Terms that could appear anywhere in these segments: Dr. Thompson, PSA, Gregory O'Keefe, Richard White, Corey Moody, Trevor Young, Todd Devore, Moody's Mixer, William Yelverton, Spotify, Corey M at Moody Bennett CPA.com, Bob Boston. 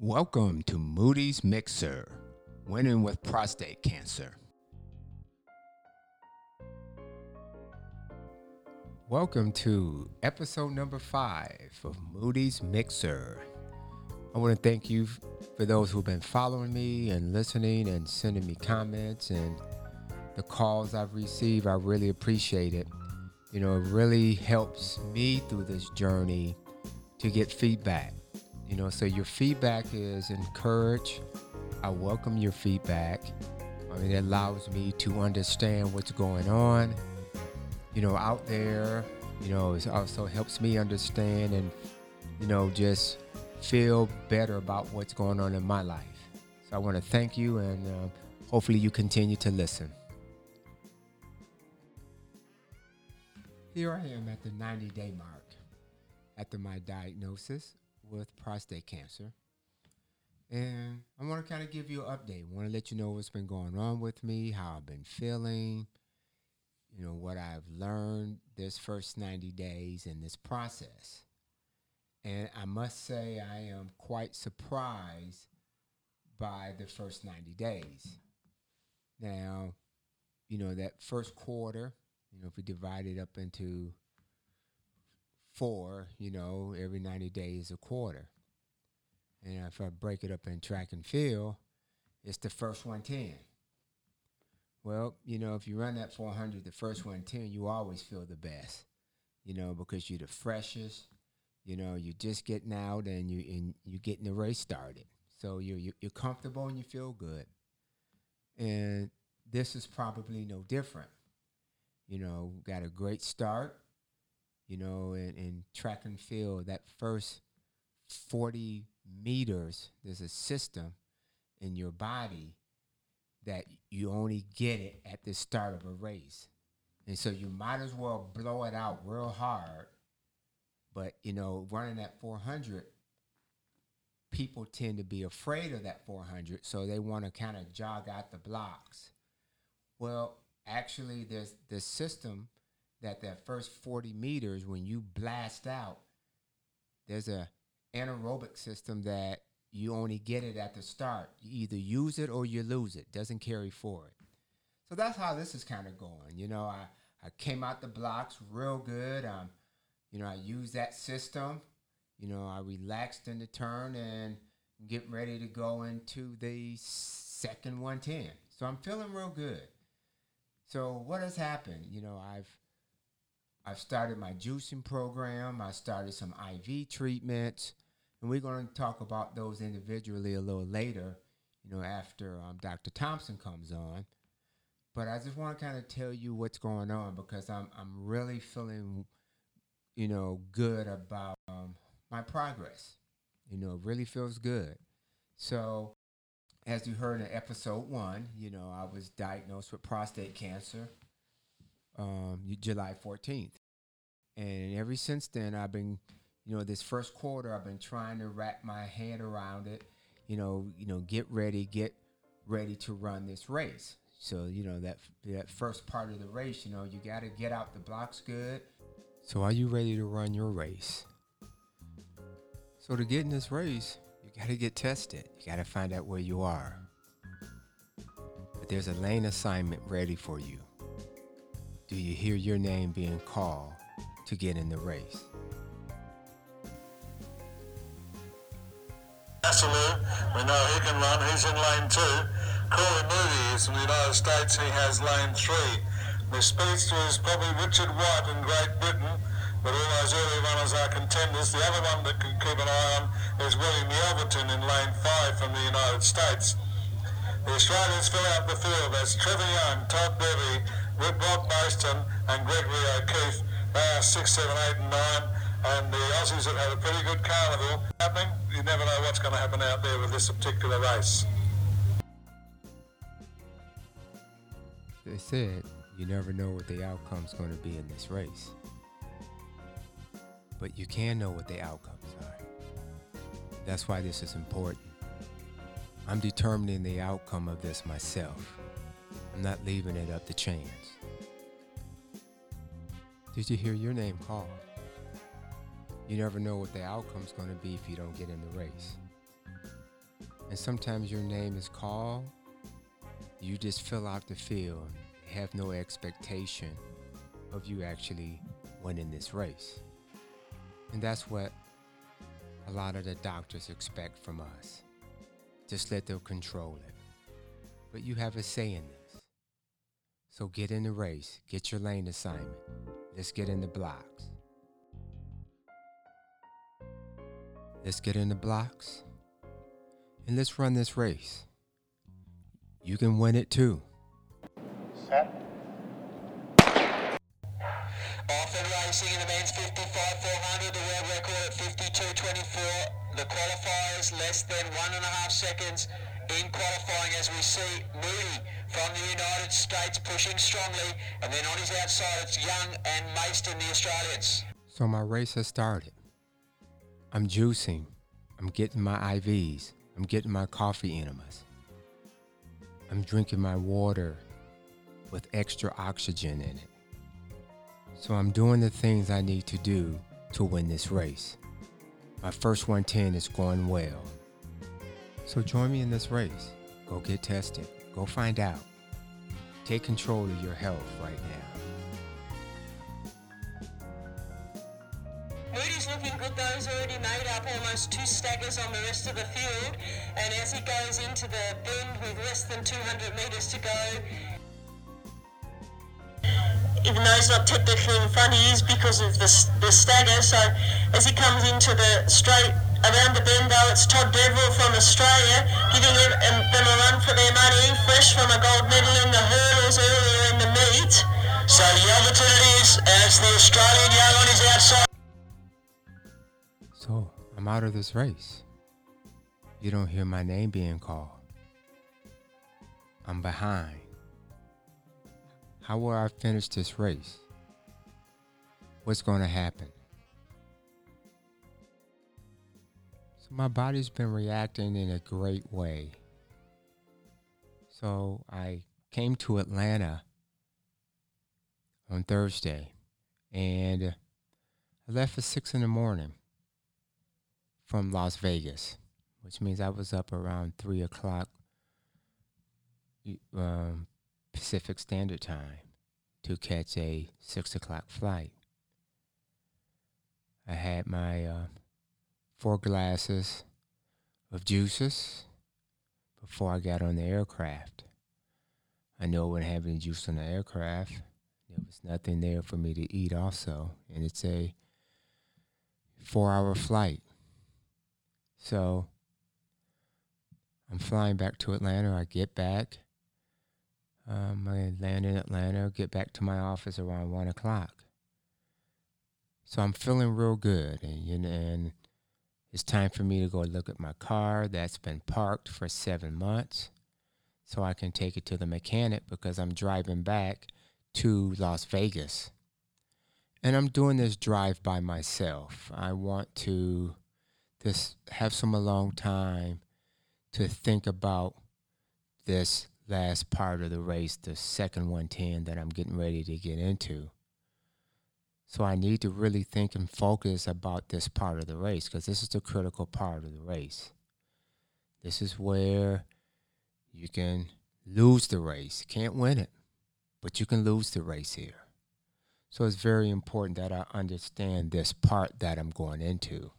Welcome to Moody's Mixer, Winning with Prostate Cancer. Welcome to episode number 5 of Moody's Mixer. I want to thank you for those who've been following me and listening and sending me comments and the calls I've received. I really appreciate it. You know, it really helps me through this journey to get feedback. You know, so your feedback is encouraged. I welcome your feedback. I mean, it allows me to understand what's going on, you know, out there. You know, it also helps me understand and, you know, just feel better about what's going on in my life. So I want to thank you, and hopefully you continue to listen. Here I am at the 90-day mark after my diagnosis with prostate cancer, and I want to kind of give you an update. I want to let you know what's been going on with me, how I've been feeling, you know, what I've learned this first 90 days in this process. And I must say I am quite surprised by the first 90 days. Now, you know, that first quarter, you know, if we divide it up into 4, you know, every 90 days a quarter. And if I break it up in track and field, it's the first 110. Well, you know, if you run that 400, the first 110, you always feel the best, you know, because you're the freshest, you know, you're just getting out and you're getting the race started. So you're comfortable and you feel good. And this is probably no different. You know, got a great start. You know, in track and field, that first 40 meters, there's a system in your body that you only get it at the start of a race. And so you might as well blow it out real hard. But, you know, running that 400, people tend to be afraid of that 400, so they want to kind of jog out the blocks. Well, actually, there's this system that first 40 meters, when you blast out, there's a anaerobic system that you only get it at the start. You either use it or you lose it. Doesn't carry forward. So that's how this is kind of going. You know, I came out the blocks real good. You know, I used that system. You know, I relaxed in the turn and getting ready to go into the second 110. So I'm feeling real good. So what has happened? You know, I've started my juicing program. I started some IV treatments, and we're going to talk about those individually a little later, you know, after Dr. Thompson comes on. But I just want to kind of tell you what's going on, because I'm really feeling, you know, good about my progress. You know, it really feels good. So as you heard in episode 1, you know, I was diagnosed with prostate cancer July 14th. And ever since then, I've been, you know, this first quarter, I've been trying to wrap my head around it, you know, get ready to run this race. So, you know, that first part of the race, you know, you got to get out the blocks good. So are you ready to run your race? So to get in this race, you got to get tested. You got to find out where you are. But there's a lane assignment ready for you. Do you hear your name being called to get in the race? We know he can run. He's in lane 2. Corey Moody is from the United States. He has lane 3. The speedster is probably Richard White in Great Britain, but all those early runners are contenders. The other one that can keep an eye on is William Yelverton in lane 5 from the United States. The Australians fill out the field. That's Trevor Young, Todd Devore, Bob Boston and Gregory O'Keefe. They are 6, 7, 8 and 9. And the Aussies have had a pretty good carnival happening. You never know what's going to happen out there with this particular race. They said you never know what the outcome's going to be in this race. But you can know what the outcomes are. That's why this is important. I'm determining the outcome of this myself. I'm not leaving it up to chance. Did you hear your name called? You never know what the outcome's going to be if you don't get in the race. And sometimes your name is called, you just fill out the field, have no expectation of you actually winning this race. And that's what a lot of the doctors expect from us. Just let them control it. But you have a say in this. So get in the race, get your lane assignment. Let's get in the blocks. Let's get in the blocks and let's run this race. You can win it too. Set. Off and rising in the men's 55-400, the world record at 52.24. The qualifiers less than 1.5 seconds in qualifying, as we see Moody from the United States pushing strongly, and then on his outside it's Young and Mayston, the Australians. So my race has started. I'm juicing, I'm getting my IVs, I'm getting my coffee enemas. I'm drinking my water with extra oxygen in it. So I'm doing the things I need to do to win this race. My first 110 is going well. So join me in this race. Go get tested, go find out. Take control of your health right now. Moody's looking good though, he's already made up almost 2 staggers on the rest of the field. And as he goes into the bend with less than 200 meters to go, even though he's not technically in front, he is because of the stagger. So as he comes into the straight around the bend though, it's Todd Devore from Australia giving them a run for their money, fresh from a gold medal in the hurdles earlier in the meet. So the opportunity is as the Australian Young on his outside. So I'm out of this race. You don't hear my name being called. I'm behind. How will I finish this race? What's going to happen? So my body's been reacting in a great way. So I came to Atlanta on Thursday and I left at 6 a.m. from Las Vegas, which means I was up around 3 o'clock Pacific Standard Time to catch a 6 o'clock flight. I had my 4 glasses of juices before I got on the aircraft. I know I wouldn't have any juice on the aircraft. There was nothing there for me to eat also, and it's a 4-hour flight. So I'm flying back to Atlanta. I get back. I land in Atlanta, get back to my office around 1 o'clock. So I'm feeling real good, and it's time for me to go look at my car that's been parked for 7 months so I can take it to the mechanic because I'm driving back to Las Vegas. And I'm doing this drive by myself. I want to just have some alone time to think about this last part of the race, the second 110 that I'm getting ready to get into. So I need to really think and focus about this part of the race because this is the critical part of the race. This is where you can lose the race. Can't win it, but you can lose the race here. So it's very important that I understand this part that I'm going into.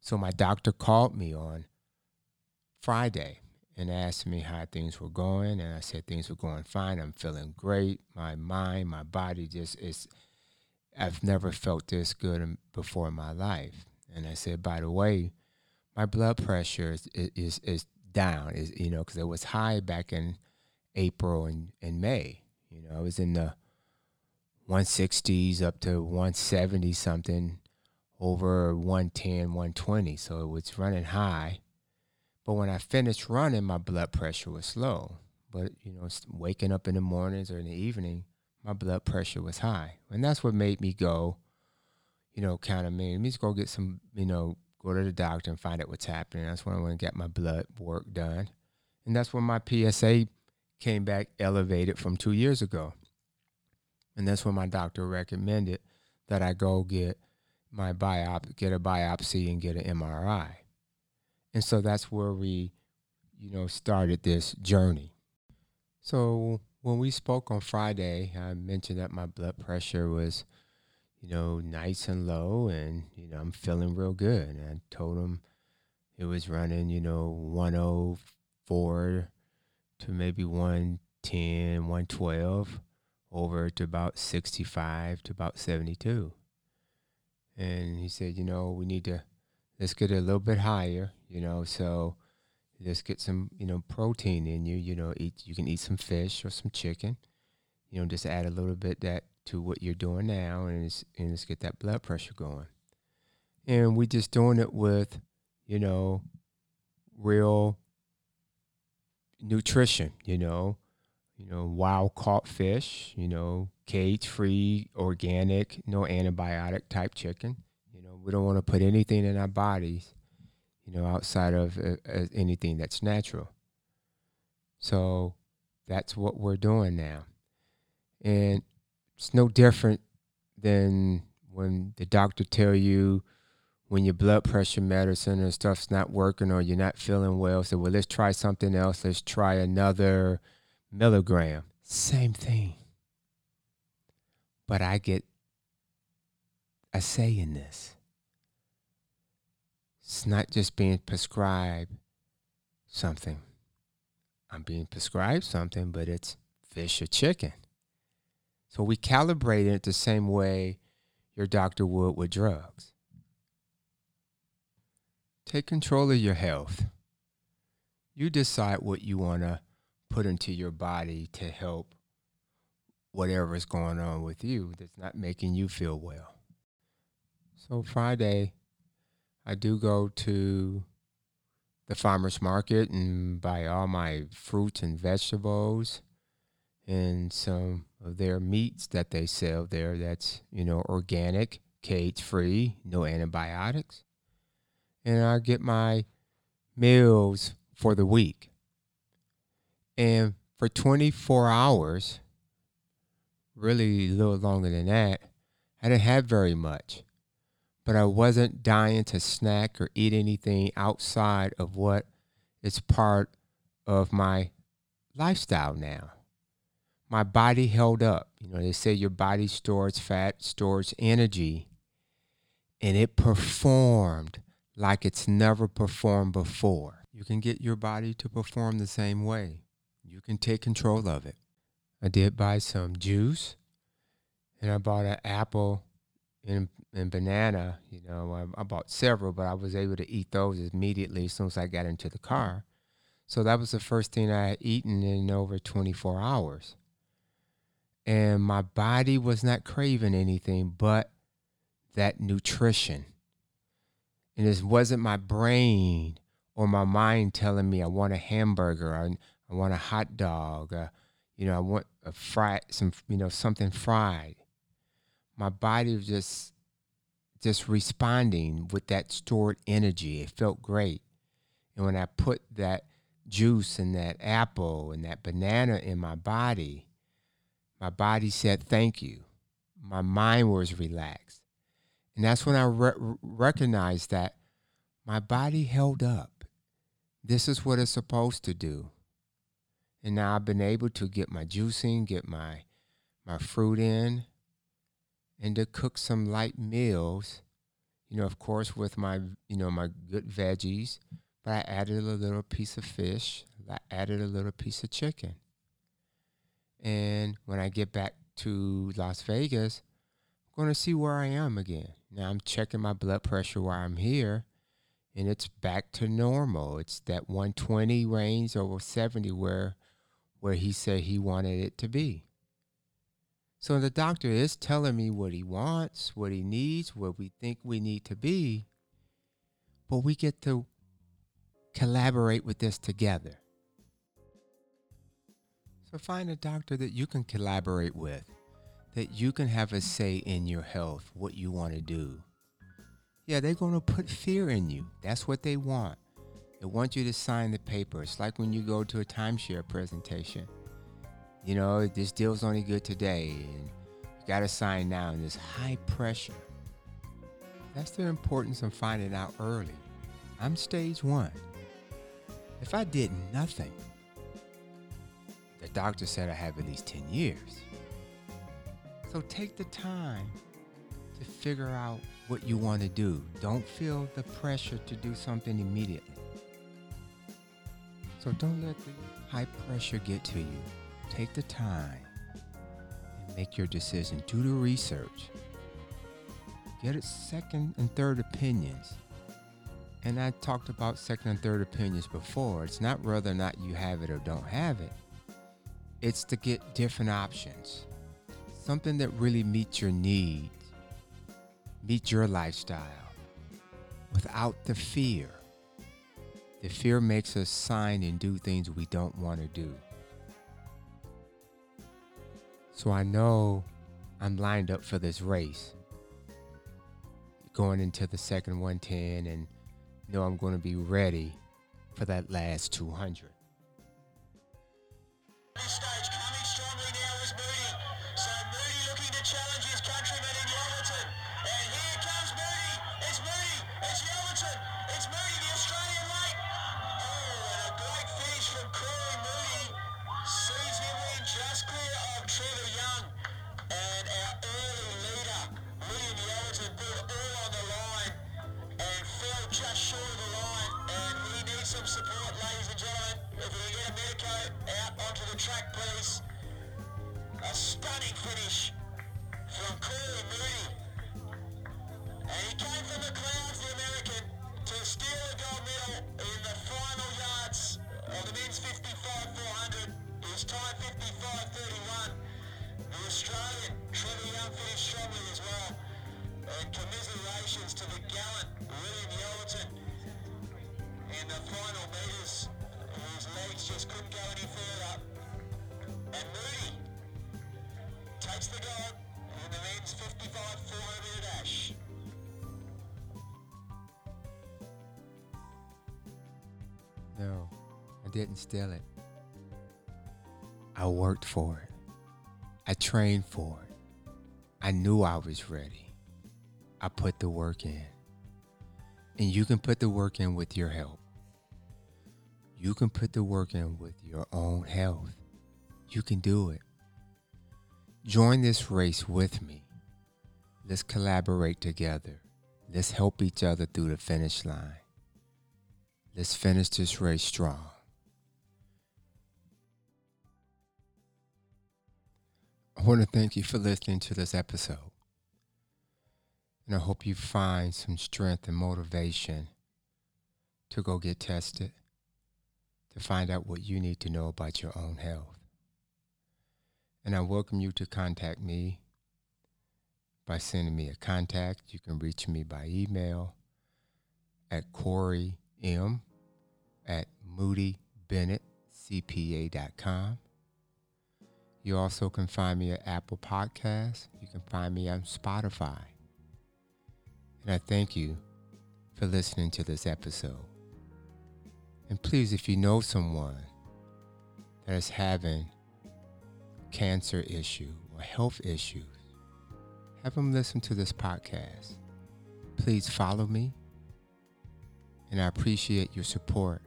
So my doctor called me on Friday and asked me how things were going, and I said things were going fine. I'm feeling great. My mind, my body just is, I've never felt this good before in my life. And I said, by the way, my blood pressure is down, is, you know, because it was high back in April and May. You know, I was in the 160s up to 170 something, over 110, 120. So it was running high. But when I finished running, my blood pressure was low. But, you know, waking up in the mornings or in the evening, my blood pressure was high. And that's what made me go, you know, kind of me. Let me just go get some, you know, go to the doctor and find out what's happening. That's when I went and got my blood work done. And that's when my PSA came back elevated from 2 years ago. And that's when my doctor recommended that I go get a biopsy and get an MRI. And so that's where we, started this journey. So when we spoke on Friday, I mentioned that my blood pressure was, nice and low, and, I'm feeling real good. And I told him it was running, 104 to maybe 110, 112, over to about 65 to about 72. And he said, we need to, let's get it a little bit higher, so let's get some, protein in you, you can eat some fish or some chicken, just add a little bit that to what you're doing now, and let's get that blood pressure going. And we just doing it with, real nutrition, wild caught fish, cage free, organic, no antibiotic type chicken. We don't want to put anything in our bodies, outside of anything that's natural. So that's what we're doing now. And it's no different than when the doctor tell you when your blood pressure medicine and stuff's not working or you're not feeling well. So, let's try something else. Let's try another milligram. Same thing. But I get a say in this. It's not just being prescribed something. I'm being prescribed something, but it's fish or chicken. So we calibrate it the same way your doctor would with drugs. Take control of your health. You decide what you want to put into your body to help whatever is going on with you that's not making you feel well. So Friday, I do go to the farmer's market and buy all my fruits and vegetables and some of their meats that they sell there that's, organic, cage-free, no antibiotics. And I get my meals for the week. And for 24 hours, really a little longer than that, I didn't have very much. But I wasn't dying to snack or eat anything outside of what is part of my lifestyle now. My body held up. They say your body stores fat, stores energy, and it performed like it's never performed before. You can get your body to perform the same way. You can take control of it. I did buy some juice, and I bought an apple and banana. I bought several, but I was able to eat those immediately as soon as I got into the car. So that was the first thing I had eaten in over 24 hours. And my body was not craving anything but that nutrition. And it wasn't my brain or my mind telling me I want a hamburger, I want a hot dog, I want a fried, something fried. My body was just responding with that stored energy. It felt great. And when I put that juice and that apple and that banana in my body said thank you. My mind was relaxed. And that's when I recognized that my body held up. This is what it's supposed to do. And now I've been able to get my juice in, get my fruit in, and to cook some light meals, of course, with my, my good veggies. But I added a little piece of fish. I added a little piece of chicken. And when I get back to Las Vegas, I'm going to see where I am again. Now I'm checking my blood pressure while I'm here, and it's back to normal. It's that 120 range over 70 where he said he wanted it to be. So the doctor is telling me what he wants, what he needs, what we think we need to be, but we get to collaborate with this together. So find a doctor that you can collaborate with, that you can have a say in your health, what you want to do. Yeah, they're going to put fear in you. That's what they want. They want you to sign the paper. It's like when you go to a timeshare presentation. This deal's only good today, and you got to sign now, and there's high pressure. That's the importance of finding out early. I'm stage one. If I did nothing, the doctor said I have at least 10 years. So take the time to figure out what you want to do. Don't feel the pressure to do something immediately. So don't let the high pressure get to you. Take the time and make your decision. Do the research. Get a second and third opinions. And I talked about second and third opinions before. It's not whether or not you have it or don't have it. It's to get different options. Something that really meets your needs, meets your lifestyle, without the fear. The fear makes us sign and do things we don't want to do. So I know I'm lined up for this race, going into the second 110, and know I'm going to be ready for that last 200. No, I didn't steal it. I worked for it. I trained for it. I knew I was ready. I put the work in. And you can put the work in with your help. You can put the work in with your own health. You can do it. Join this race with me. Let's collaborate together. Let's help each other through the finish line. Let's finish this race strong. I want to thank you for listening to this episode. And I hope you find some strength and motivation to go get tested, to find out what you need to know about your own health. And I welcome you to contact me by sending me a contact. You can reach me by email at Corey M at Moody Bennett CPA.com. You also can find me at Apple Podcasts. You can find me on Spotify. And I thank you for listening to this episode. And please, if you know someone that is having cancer issue or health issues, have them listen to this podcast. Please follow me. And I appreciate your support.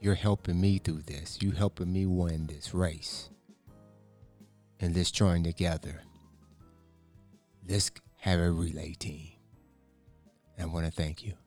You're helping me through this. You're helping me win this race. And let's join together. Let's have a relay team. And I want to thank you.